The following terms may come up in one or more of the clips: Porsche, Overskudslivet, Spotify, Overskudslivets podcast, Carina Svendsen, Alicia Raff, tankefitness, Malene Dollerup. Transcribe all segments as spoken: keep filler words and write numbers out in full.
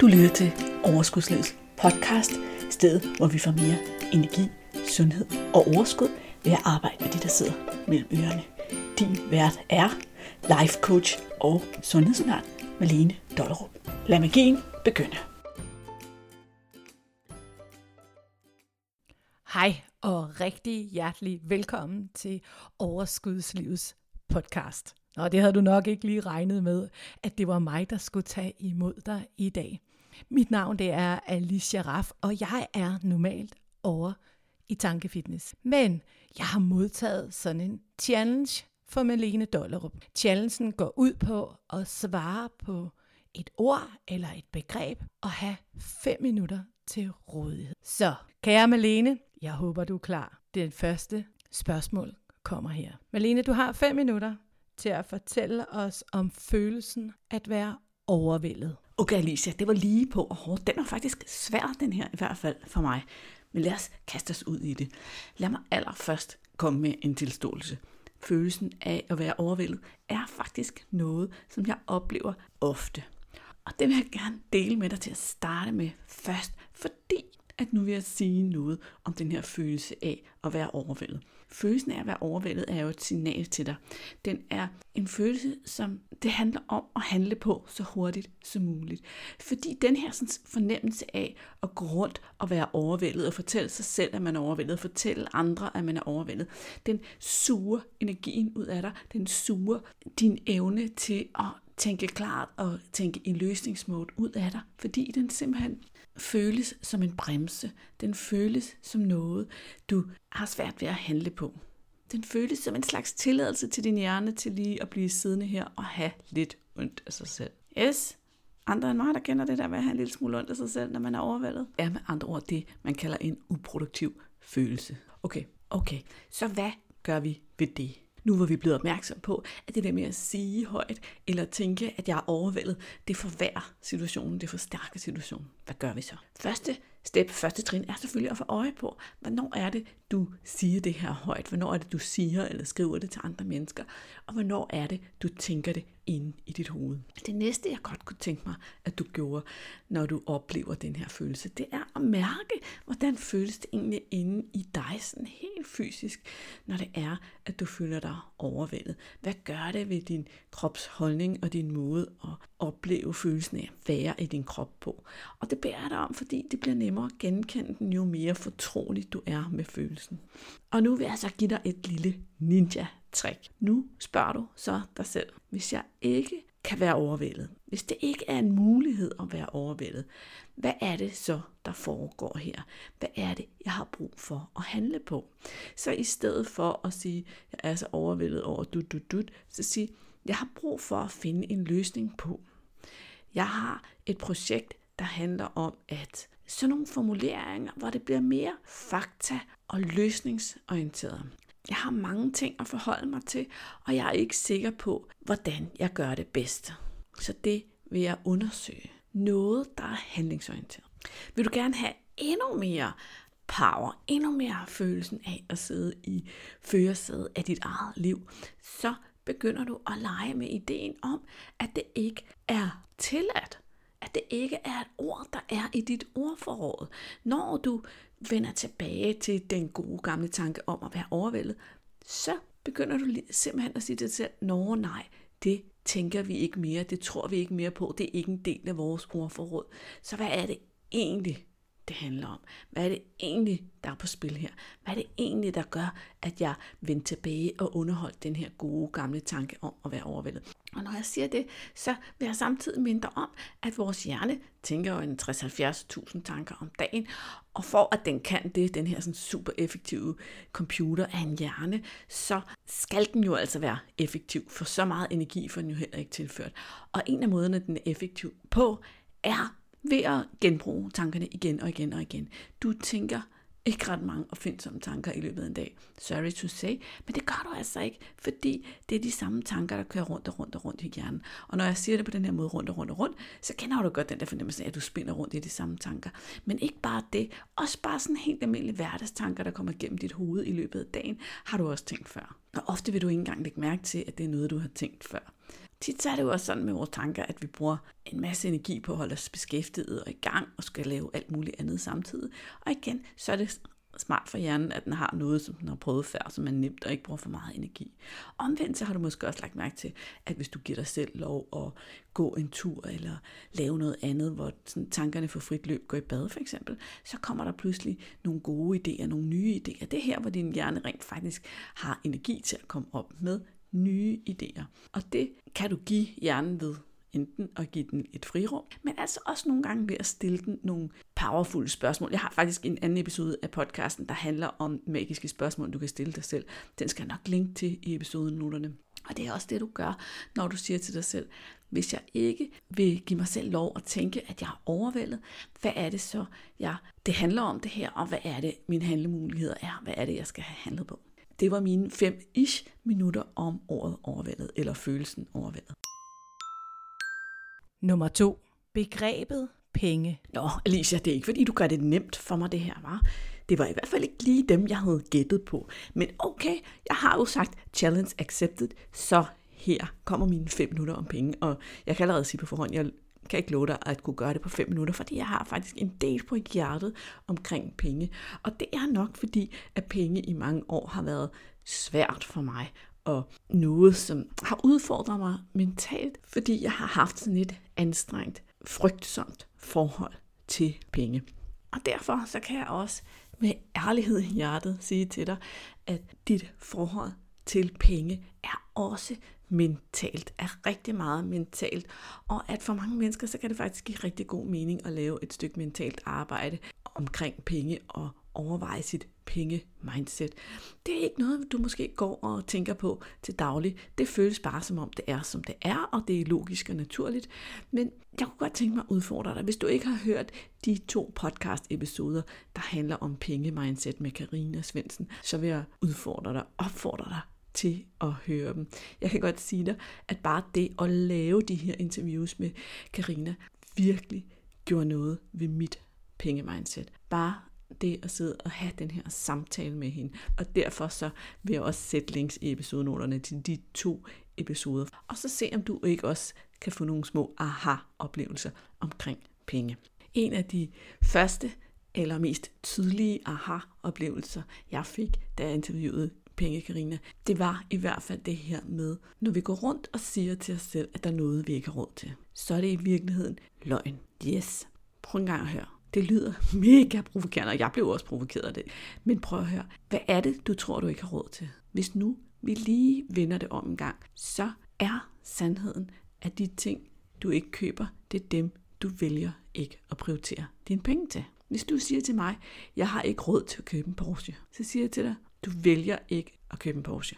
Du lytter til Overskudslivets podcast, stedet hvor vi får mere energi, sundhed og overskud ved at arbejde med de, der sidder mellem ørerne. Din vært er life coach og sundhedsundern Malene Dollerup. Lad magien begynde. Hej og rigtig hjertelig velkommen til Overskudslivets podcast. Og det havde du nok ikke lige regnet med, at det var mig, der skulle tage imod dig i dag. Mit navn det er Alicia Raff, og jeg er normalt over i Tankefitness. Men jeg har modtaget sådan en challenge for Malene Dollerup. Challengen går ud på at svare på et ord eller et begreb og have fem minutter til rådighed. Så kære Malene, jeg håber du er klar. Det første spørgsmål kommer her. Malene, du har fem minutter til at fortælle os om følelsen at være overvældet. Okay Alicia, det var lige på og hårdt. Den var faktisk svær, den her i hvert fald for mig. Men lad os kaste os ud i det. Lad mig allerførst komme med en tilståelse. Følelsen af at være overvældet er faktisk noget, som jeg oplever ofte. Og det vil jeg gerne dele med dig til at starte med først, fordi at nu vil jeg sige noget om den her følelse af at være overvældet. Følelsen af at være overvældet er jo et signal til dig. Den er en følelse, som det handler om at handle på så hurtigt som muligt. Fordi den her sådan, fornemmelse af at gå rundt og være overvældet, og fortælle sig selv, at man er overvældet, og fortælle andre, at man er overvældet, den suger energien ud af dig, den suger din evne til at tænke klart og tænke i løsningsmåde ud af dig, fordi den simpelthen føles som en bremse. Den føles som noget, du har svært ved at handle på. Den føles som en slags tilladelse til din hjerne til lige at blive siddende her og have lidt ondt af sig selv. Yes, andre end mig, der kender det der med at have en lille smule ondt af sig selv, når man er overvældet, er med andre ord det, man kalder en uproduktiv følelse. Okay, okay, så hvad gør vi ved det? Nu var vi blevet opmærksom på, at det der med at sige højt, eller tænke, at jeg er overvældet, det forværrer situationen, det forstærker situationen. Hvad gør vi så? Første step, første trin er selvfølgelig at få øje på, hvornår er det, du siger det her højt? Hvornår er det, du siger eller skriver det til andre mennesker? Og hvornår er det, du tænker det inde i dit hoved? Det næste, jeg godt kunne tænke mig, at du gjorde, når du oplever den her følelse, det er at mærke, hvordan føles det egentlig inde i dig, sådan helt fysisk, når det er, at du føler dig overvældet. Hvad gør det ved din kropsholdning og din måde at opleve følelsen af at være i din krop på? Og det bærer dig om, fordi det bliver nemmere at genkende den, jo mere fortrolig du er med følelsen. Og nu vil jeg så give dig et lille ninja-trick. Nu spørger du så dig selv, hvis jeg ikke kan være overvældet, hvis det ikke er en mulighed at være overvældet, hvad er det så, der foregår her? Hvad er det, jeg har brug for at handle på? Så i stedet for at sige, jeg er så overvældet over dut, dut, dut, så sige, jeg har brug for at finde en løsning på. Jeg har et projekt, der handler om, at sådan nogle formuleringer, hvor det bliver mere fakta- og løsningsorienteret. Jeg har mange ting at forholde mig til, og jeg er ikke sikker på, hvordan jeg gør det bedst. Så det vil jeg undersøge. Noget, der er handlingsorienteret. Vil du gerne have endnu mere power, endnu mere følelsen af at sidde i førersædet af dit eget liv, så begynder du at lege med ideen om, at det ikke er tilladt. At det ikke er et ord, der er i dit ordforråd. Når du vender tilbage til den gode gamle tanke om at være overvældet, så begynder du simpelthen at sige til dig selv, nå nej, det tænker vi ikke mere, det tror vi ikke mere på, det er ikke en del af vores ordforråd. Så hvad er det egentlig, det handler om? Hvad er det egentlig, der er på spil her? Hvad er det egentlig, der gør, at jeg vender tilbage og underholder den her gode gamle tanke om at være overvældet? Og når jeg siger det, så vil jeg samtidig minde om, at vores hjerne tænker jo en tres til halvfjerds tusind tanker om dagen, og for at den kan det, den her sådan super effektive computer af en hjerne, så skal den jo altså være effektiv, for så meget energi får den jo heller ikke tilført. Og en af måderne, den er effektiv på, er ved at genbruge tankerne igen og igen og igen. Du tænker ikke ret mange opfindsomme tanker i løbet af en dag. Sorry to say. Men det gør du altså ikke, fordi det er de samme tanker, der kører rundt og rundt og rundt i hjernen. Og når jeg siger det på den her måde rundt og rundt og rundt, så kender du godt den der fornemmelse af, at du spinder rundt i de samme tanker. Men ikke bare det. Også bare sådan helt almindelige hverdagstanker, der kommer gennem dit hoved i løbet af dagen, har du også tænkt før. Og ofte vil du ikke engang lægge mærke til, at det er noget, du har tænkt før. Tit er det jo også sådan med vores tanker, at vi bruger en masse energi på at holde os beskæftiget og i gang, og skal lave alt muligt andet samtidig. Og igen, så er det smart for hjernen, at den har noget, som den har prøvet før, som man nemt og ikke bruger for meget energi. Omvendt så har du måske også lagt mærke til, at hvis du giver dig selv lov at gå en tur, eller lave noget andet, hvor sådan, tankerne får frit løb, går i bad for eksempel, så kommer der pludselig nogle gode idéer, nogle nye idéer. Det er her, hvor din hjerne rent faktisk har energi til at komme op med nye idéer. Og det kan du give hjernen ved enten at give den et frirum, men altså også nogle gange ved at stille den nogle powerfulde spørgsmål. Jeg har faktisk en anden episode af podcasten, der handler om magiske spørgsmål, du kan stille dig selv. Den skal jeg nok linke til i episodenoterne. Og det er også det, du gør, når du siger til dig selv, hvis jeg ikke vil give mig selv lov at tænke, at jeg er overvældet, hvad er det så, jeg, det handler om det her, og hvad er det, mine handlemuligheder er, hvad er det, jeg skal have handlet på. Det var mine fem ish minutter om året overvældet, eller følelsen overvældet. Nummer to. Begrebet penge. Nå, Alicia, det er ikke fordi, du gør det nemt for mig, det her, var. Det var i hvert fald ikke lige dem, jeg havde gættet på. Men okay, jeg har jo sagt, challenge accepted, så her kommer mine fem minutter om penge. Og jeg kan allerede sige på forhånd, jeg kan ikke love dig at kunne gøre det på fem minutter, fordi jeg har faktisk en del på hjertet omkring penge. Og det er nok fordi, at penge i mange år har været svært for mig. Og noget, som har udfordret mig mentalt, fordi jeg har haft sådan et anstrengt, frygtsomt forhold til penge. Og derfor så kan jeg også med ærlighed i hjertet sige til dig, at dit forhold til penge er også mentalt, er rigtig meget mentalt, og at for mange mennesker, så kan det faktisk give rigtig god mening at lave et stykke mentalt arbejde omkring penge og overveje sit penge-mindset. Det er ikke noget, du måske går og tænker på til daglig. Det føles bare som om det er, som det er, og det er logisk og naturligt. Men jeg kunne godt tænke mig at udfordre dig, hvis du ikke har hørt de to podcast-episoder, der handler om penge-mindset med Carina Svendsen, så vil jeg udfordre dig, opfordre dig til at høre dem. Jeg kan godt sige dig, at bare det at lave de her interviews med Carina virkelig gjorde noget ved mit penge-mindset. Bare det at sidde og have den her samtale med hende. Og derfor så vil jeg også sætte links i episodenoterne til de to episoder. Og så se om du ikke også kan få nogle små aha-oplevelser omkring penge. En af de første eller mest tydelige aha-oplevelser jeg fik, da jeg interviewede Penge Carina, det var i hvert fald det her med, når vi går rundt og siger til os selv, at der er noget vi ikke har råd til, så er det i virkeligheden løgn. Yes, prøv en gang at høre. Det lyder mega provokerende, og jeg blev også provokeret af det. Men prøv at høre, hvad er det, du tror, du ikke har råd til? Hvis nu vi lige vender det om en gang, så er sandheden, at de ting, du ikke køber, det er dem, du vælger ikke at prioritere dine penge til. Hvis du siger til mig, jeg har ikke råd til at købe en Porsche, så siger jeg til dig, du vælger ikke at købe en Porsche.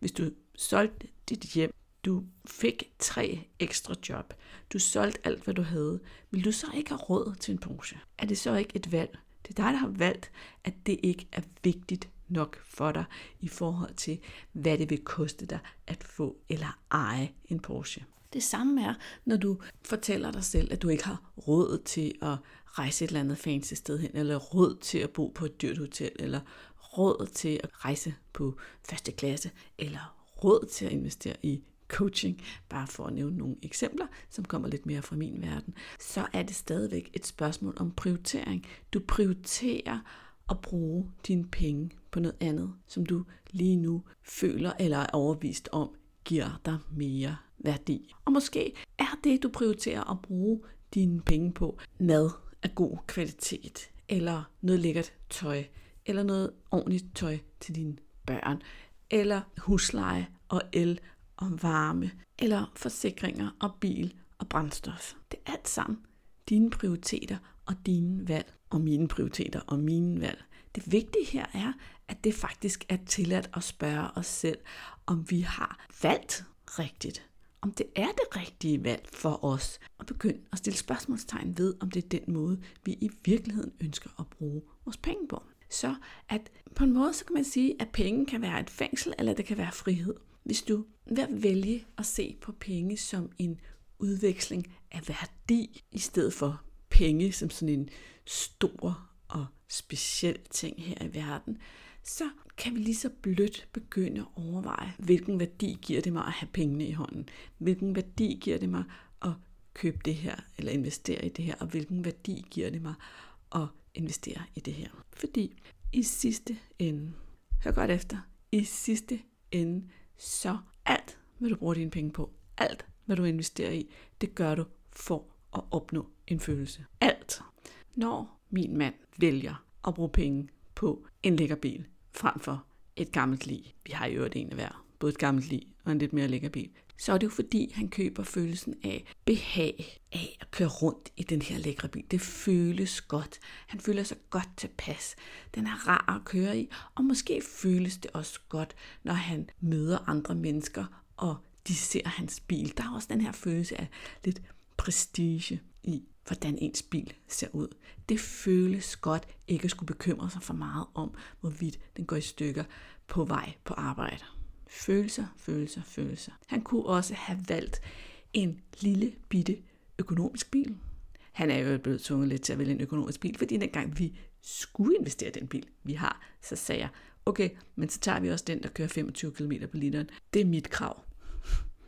Hvis du solgte dit hjem, du fik tre ekstra job, du solgte alt, hvad du havde, vil du så ikke have råd til en Porsche? Er det så ikke et valg? Det er dig, der har valgt, at det ikke er vigtigt nok for dig i forhold til, hvad det vil koste dig at få eller eje en Porsche. Det samme er, når du fortæller dig selv, at du ikke har råd til at rejse et eller andet fancy sted hen, eller råd til at bo på et dyrt hotel, eller råd til at rejse på første klasse, eller råd til at investere i coaching, bare for at nævne nogle eksempler, som kommer lidt mere fra min verden, så er det stadigvæk et spørgsmål om prioritering. Du prioriterer at bruge dine penge på noget andet, som du lige nu føler eller er overbevist om, giver dig mere værdi. Og måske er det, du prioriterer at bruge dine penge på, mad af god kvalitet, eller noget lækkert tøj, eller noget ordentligt tøj til dine børn, eller husleje og el og varme, eller forsikringer og bil og brændstof. Det er alt sammen dine prioriteter og dine valg, og mine prioriteter og mine valg. Det vigtige her er, at det faktisk er tilladt at spørge os selv, om vi har valgt rigtigt. Om det er det rigtige valg for os. Og begynde at stille spørgsmålstegn ved, om det er den måde, vi i virkeligheden ønsker at bruge vores penge på. Så at på en måde så kan man sige, at penge kan være et fængsel, eller det kan være frihed. Hvis du ved at vælge at se på penge som en udveksling af værdi, i stedet for penge som sådan en stor og speciel ting her i verden, så kan vi lige så blødt begynde at overveje, hvilken værdi giver det mig at have pengene i hånden? Hvilken værdi giver det mig at købe det her, eller investere i det her? Og hvilken værdi giver det mig at investere i det her? Fordi i sidste ende, hør godt efter, i sidste ende, så alt, hvad du bruger dine penge på, alt, hvad du investerer i, det gør du for at opnå en følelse. Alt. Når min mand vælger at bruge penge på en lækker bil, frem for et gammelt lig. Vi har i øvrigt en af hver. Både et gammelt lig og en lidt mere lækker bil. Så er det jo fordi, han køber følelsen af behag af at køre rundt i den her lækre bil. Det føles godt. Han føler sig godt tilpas. Den er rar at køre i, og måske føles det også godt, når han møder andre mennesker, og de ser hans bil. Der er også den her følelse af lidt prestige i, hvordan ens bil ser ud. Det føles godt ikke at skulle bekymre sig for meget om, hvorvidt den går i stykker på vej på arbejde. Følelser, følelser, følelser. Han kunne også have valgt en lille bitte økonomisk bil. Han er jo blevet tvunget lidt til at vælge en økonomisk bil, fordi dengang vi skulle investere i den bil, vi har, så sagde jeg, okay, men så tager vi også den, der kører femogtyve kilometer på literen. Det er mit krav.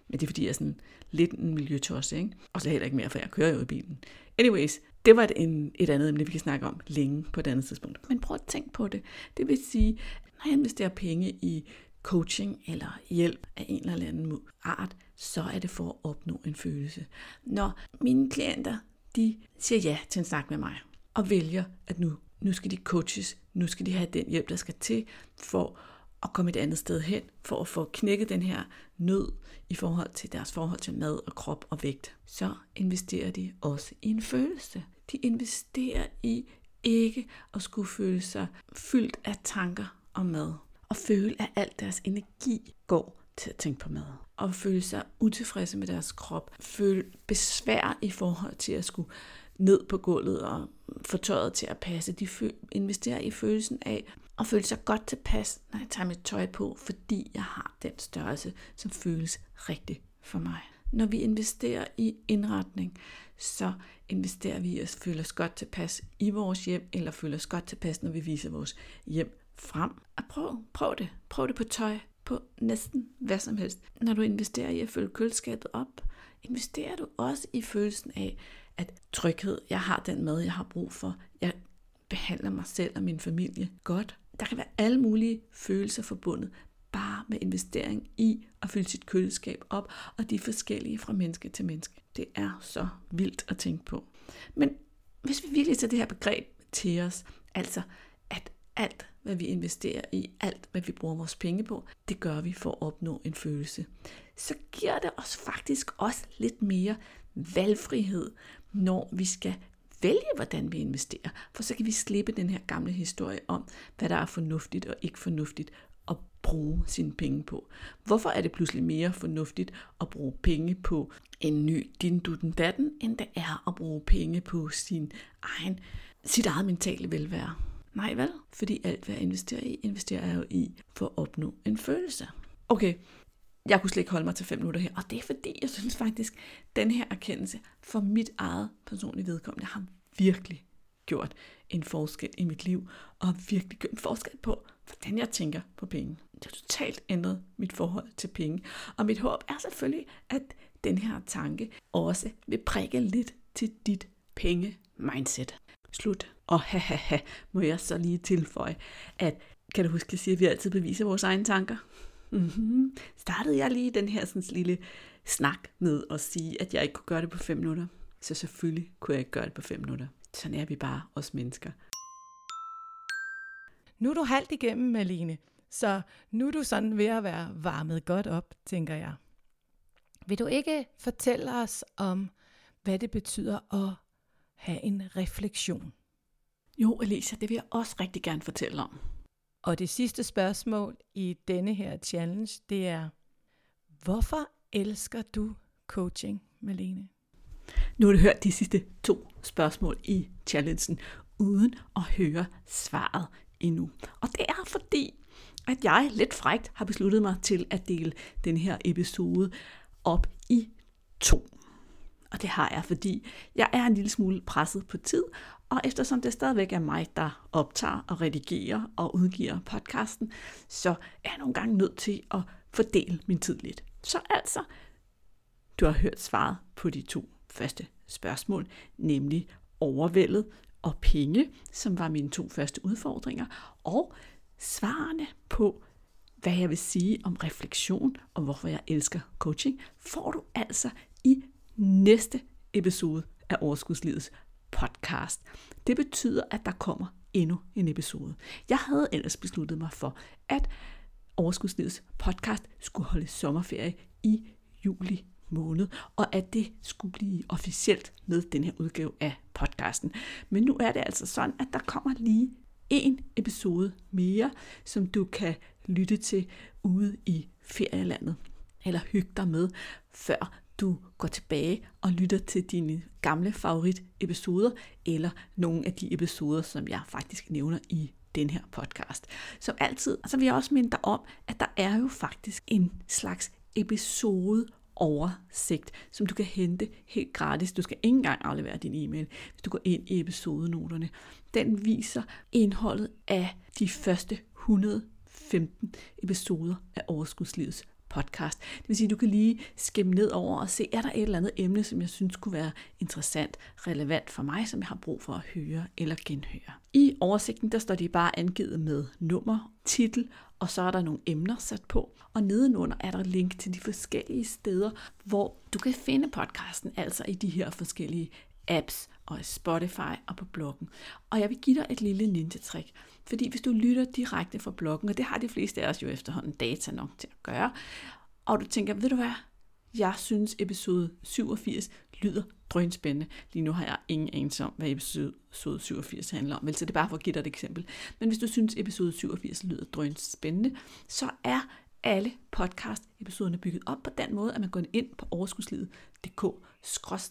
Men det er fordi, jeg er sådan lidt en miljøtoss, ikke? Og så heller ikke mere, for jeg kører jo i bilen. Anyways, det var et, en, et andet emne, vi kan snakke om længe på et andet tidspunkt. Men prøv at tænke på det. Det vil sige, når jeg investerer penge i coaching eller hjælp af en eller anden art, så er det for at opnå en følelse. Når mine klienter, de siger ja til en snak med mig, og vælger, at nu, nu skal de coaches, nu skal de have den hjælp, der skal til, for og komme et andet sted hen, for at få knækket den her nød i forhold til deres forhold til mad og krop og vægt, så investerer de også i en følelse. De investerer i ikke at skulle føle sig fyldt af tanker om mad, og føle, at al deres energi går til at tænke på mad, og føle sig utilfredse med deres krop, føle besvær i forhold til at skulle ned på gulvet og få tøjet til at passe. De investerer i følelsen af at føle sig godt tilpas, når jeg tager mit tøj på, fordi jeg har den størrelse, som føles rigtig for mig. Når vi investerer i indretning, så investerer vi i at føle os godt tilpas i vores hjem, eller føle os godt tilpas, når vi viser vores hjem frem. Og prøv, prøv det. Prøv det på tøj, på næsten hvad som helst. Når du investerer i at følge køleskabet op, investerer du også i følelsen af, at tryghed, jeg har den mad, jeg har brug for, jeg behandler mig selv og min familie godt. Der kan være alle mulige følelser forbundet, bare med investering i at fylde sit køleskab op, og de er forskellige fra menneske til menneske. Det er så vildt at tænke på. Men hvis vi virkelig tager det her begreb til os, altså at alt, hvad vi investerer i, alt, hvad vi bruger vores penge på, det gør vi for at opnå en følelse, så giver det os faktisk også lidt mere valgfrihed, når vi skal vælge, hvordan vi investerer. For så kan vi slippe den her gamle historie om, hvad der er fornuftigt og ikke fornuftigt at bruge sine penge på. Hvorfor er det pludselig mere fornuftigt at bruge penge på en ny din dutten datten, end det er at bruge penge på sin egen, sit eget mentale velvære? Nej vel? Fordi alt, hvad jeg investerer i, investerer jeg jo i for at opnå en følelse. Okay, jeg kunne slet ikke holde mig til fem minutter her, og det er fordi, jeg synes faktisk, den her erkendelse for mit eget personlige vedkommende har virkelig gjort en forskel i mit liv, og har virkelig gjort en forskel på, hvordan jeg tænker på penge. Det har totalt ændret mit forhold til penge, og mit håb er selvfølgelig, at den her tanke også vil prikke lidt til dit penge-mindset. Slut. Og hahaha, må jeg så lige tilføje, at kan du huske, at jeg siger, at vi altid beviser vores egne tanker? Mm-hmm. Startede jeg lige den her sådan, lille snak med at sige, at jeg ikke kunne gøre det på fem minutter. Så selvfølgelig kunne jeg ikke gøre det på fem minutter. Sådan er vi bare os mennesker. Nu er du halvt igennem, Malene. Så nu er du sådan ved at være varmet godt op, tænker jeg. Vil du ikke fortælle os om, hvad det betyder at have en refleksion? Jo, Alicia, det vil jeg også rigtig gerne fortælle om. Og det sidste spørgsmål i denne her challenge, det er, hvorfor elsker du coaching, Malene? Nu har du hørt de sidste to spørgsmål i challengen, uden at høre svaret endnu. Og det er fordi, at jeg lidt frækt har besluttet mig til at dele den her episode op i to. Og det har jeg, fordi jeg er en lille smule presset på tid, og eftersom det stadigvæk er mig, der optager og redigerer og udgiver podcasten, så er jeg nogle gange nødt til at fordele min tid lidt. Så altså, du har hørt svaret på de to første spørgsmål, nemlig overvældet og penge, som var mine to første udfordringer, og svarene på, hvad jeg vil sige om refleksion og hvorfor jeg elsker coaching, får du altså i næste episode af Overskudslivets podcast. Det betyder, at der kommer endnu en episode. Jeg havde ellers besluttet mig for, at Overskudslivets podcast skulle holde sommerferie i juli måned, og at det skulle blive officielt med den her udgave af podcasten. Men nu er det altså sådan, at der kommer lige en episode mere, som du kan lytte til ude i ferielandet, eller hygge dig med, før du går tilbage og lytter til dine gamle favoritepisoder, eller nogle af de episoder, som jeg faktisk nævner i den her podcast. Som altid, så vil jeg også minde dig om, at der er jo faktisk en slags episode oversigt, som du kan hente helt gratis. Du skal ikke engang aflevere din e-mail, hvis du går ind i episodenoterne. Den viser indholdet af de første et hundrede og femten episoder af Overskudslivets podcast. Det vil sige, at du kan lige skimme ned over og se, er der et eller andet emne, som jeg synes kunne være interessant, relevant for mig, som jeg har brug for at høre eller genhøre. I oversigten, der står de bare angivet med nummer, titel, og så er der nogle emner sat på. Og nedenunder er der link til de forskellige steder, hvor du kan finde podcasten, altså i de her forskellige apps og i Spotify og på bloggen. Og jeg vil give dig et lille ninja-trick, fordi hvis du lytter direkte fra bloggen, og det har de fleste af os jo efterhånden data nok til at gøre, og du tænker, ved du hvad, jeg synes episode syvogfirs lyder drønspændende. Lige nu har jeg ingen anelse om, hvad episode syvogfirs handler om, vel, så det er bare for at give dig et eksempel. Men hvis du synes episode syvogfirs lyder drønspændende, så er alle podcast-episoderne bygget op på den måde, at man går ind på overskudslivet punktum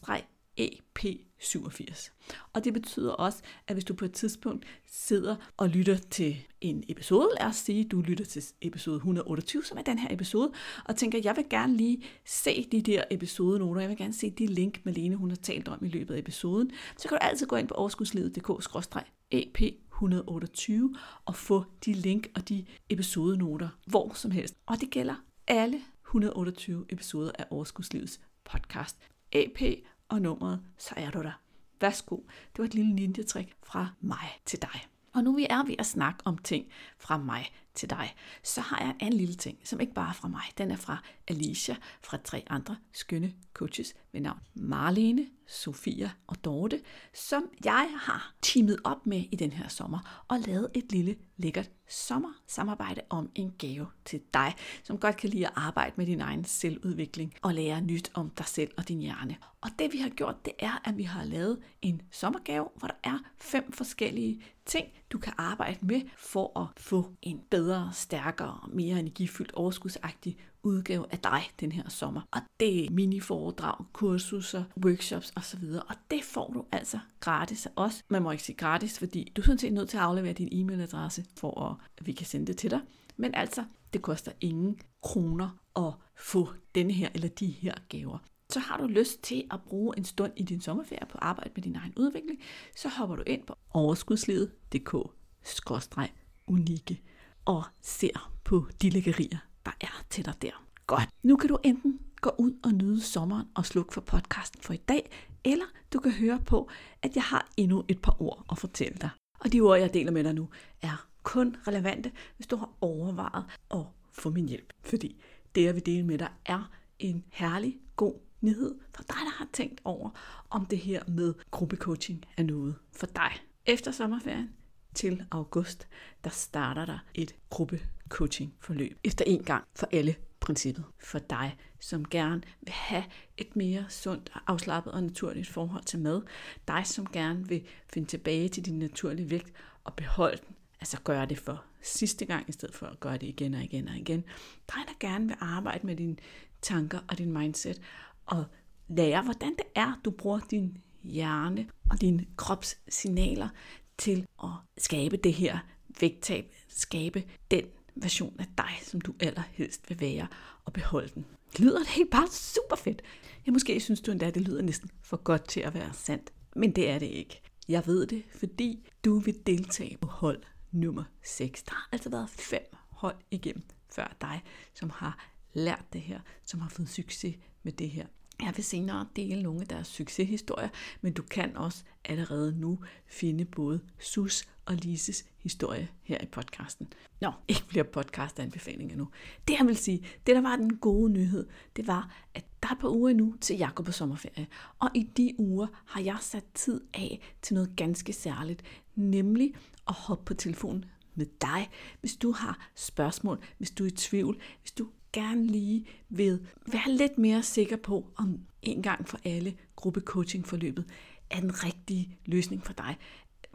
dk E P syvogfirs. Og det betyder også, at hvis du på et tidspunkt sidder og lytter til en episode, lad os sige, du lytter til episode et hundrede og otteogtyve, som er den her episode, og tænker, jeg vil gerne lige se de der episodenoter, jeg vil gerne se de link, Malene hun har talt om i løbet af episoden, så kan du altid gå ind på overskudslivet punktum dk E P et hundrede og otteogtyve og få de link og de episodenoter hvor som helst. Og det gælder alle et hundrede og otteogtyve episoder af Overskudslivets podcast. A P og nummeret, så er du der. Værsgo. Det var et lille ninja-trick fra mig til dig. Og nu vi er ved at snakke om ting fra mig til dig, så har jeg en anden lille ting, som ikke bare er fra mig. Den er fra Alicia, fra tre andre skønne coaches med navn Marlene, Sofia og Dorte, som jeg har teamet op med i den her sommer og lavet et lille lækkert sommersamarbejde om en gave til dig, som godt kan lide at arbejde med din egen selvudvikling og lære nyt om dig selv og din hjerne. Og det vi har gjort, det er, at vi har lavet en sommergave, hvor der er fem forskellige ting, du kan arbejde med for at få en bedre, stærkere og mere energifyldt overskudsagtig udgave af dig den her sommer. Og det er mini-foredrag, kursuser, workshops osv. Og det får du altså gratis af os. Man må ikke sige gratis, fordi du er sådan set nødt til at aflevere din e-mailadresse, for at vi kan sende det til dig. Men altså, det koster ingen kroner at få denne her eller de her gaver. Så har du lyst til at bruge en stund i din sommerferie på at arbejde med din egen udvikling, så hopper du ind på overskudslivet punktum dk skråstreg unikke og ser på de lækkerier, der er til dig der. Godt. Nu kan du enten gå ud og nyde sommeren og slukke for podcasten for i dag, eller du kan høre på, at jeg har endnu et par ord at fortælle dig. Og de ord, jeg deler med dig nu, er kun relevante, hvis du har overvejet at få min hjælp. Fordi det, jeg vil dele med dig, er en herlig, god nyhed for dig, der har tænkt over, om det her med gruppecoaching er noget for dig. Efter sommerferien til august, der starter der et gruppecoaching-forløb. Efter en gang for alle princippet for dig, som gerne vil have et mere sundt, afslappet og naturligt forhold til mad. Dig, som gerne vil finde tilbage til din naturlige vægt og beholde den. Altså gøre det for sidste gang, i stedet for at gøre det igen og igen og igen. Dig, der gerne vil arbejde med dine tanker og din mindset og lære, hvordan det er, du bruger din hjerne og dine kropssignaler til at skabe det her vægttab, skabe den version af dig, som du allerhelst vil være, og beholde den. lyder det ikke bare super fedt? Ja, måske synes du endda, at det lyder næsten for godt til at være sandt, men det er det ikke. Jeg ved det, fordi du vil deltage på hold nummer seks. Der har altså været fem hold igennem før dig, som har lært det her, som har fået succes med det her. Jeg vil senere dele nogle af deres succeshistorier, men du kan også allerede nu finde både Sus og Lises historie her i podcasten. Nå, ikke bliver podcastanbefalinger nu. Det jeg vil sige, det der var den gode nyhed, det var, at der er et par uger nu til jeg går på sommerferie. Og i de uger har jeg sat tid af til noget ganske særligt, nemlig at hoppe på telefonen med dig, hvis du har spørgsmål, hvis du er i tvivl, hvis du gerne lige ved være lidt mere sikker på, om en gang for alle gruppecoachingforløbet er den rigtige løsning for dig,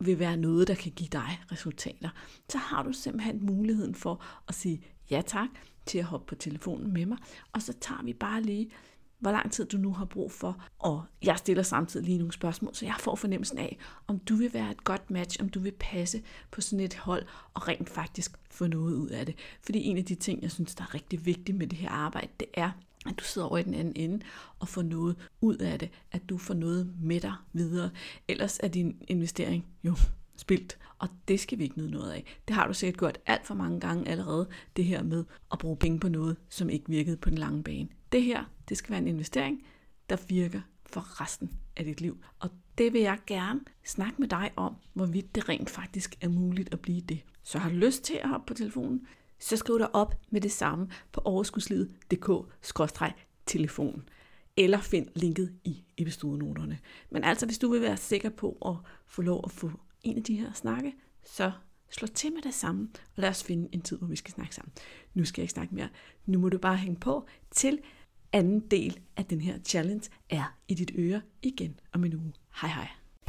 vil være noget, der kan give dig resultater, så har du simpelthen muligheden for at sige ja tak til at hoppe på telefonen med mig, og så tager vi bare lige, hvor lang tid du nu har brug for, og jeg stiller samtidig lige nogle spørgsmål, så jeg får fornemmelsen af, om du vil være et godt match, om du vil passe på sådan et hold, og rent faktisk få noget ud af det. Fordi en af de ting, jeg synes, der er rigtig vigtigt med det her arbejde, det er, at du sidder over i den anden ende og får noget ud af det, at du får noget med dig videre. Ellers er din investering jo spildt, og det skal vi ikke nyde noget af. Det har du sikkert gjort alt for mange gange allerede, det her med at bruge penge på noget, som ikke virkede på den lange bane. Det her, det skal være en investering, der virker for resten af dit liv. Og det vil jeg gerne snakke med dig om, hvorvidt det rent faktisk er muligt at blive det. Så har du lyst til at hoppe på telefonen, så skriv dig op med det samme på overskudslivet punktum d k skråstreg telefon. Eller find linket i episodenoterne. Men altså, hvis du vil være sikker på at få lov at få en af de her snakke, så slå til med det samme, og lad os finde en tid, hvor vi skal snakke sammen. Nu skal jeg ikke snakke mere. Nu må du bare hænge på til anden del af den her challenge er i dit øre igen om en uge. Hej hej.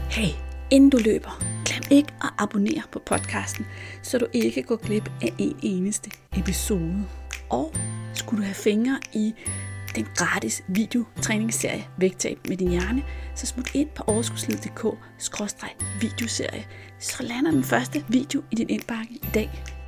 Hey, inden du løber, glem ikke at abonnere på podcasten, så du ikke går glip af en eneste episode. Og skulle du have fingre i den gratis videotræningsserie Vægtab med din hjerne, så smut ind på overskudslivet punktum d k skråstreg videoserie, så lander den første video i din indbakke i dag.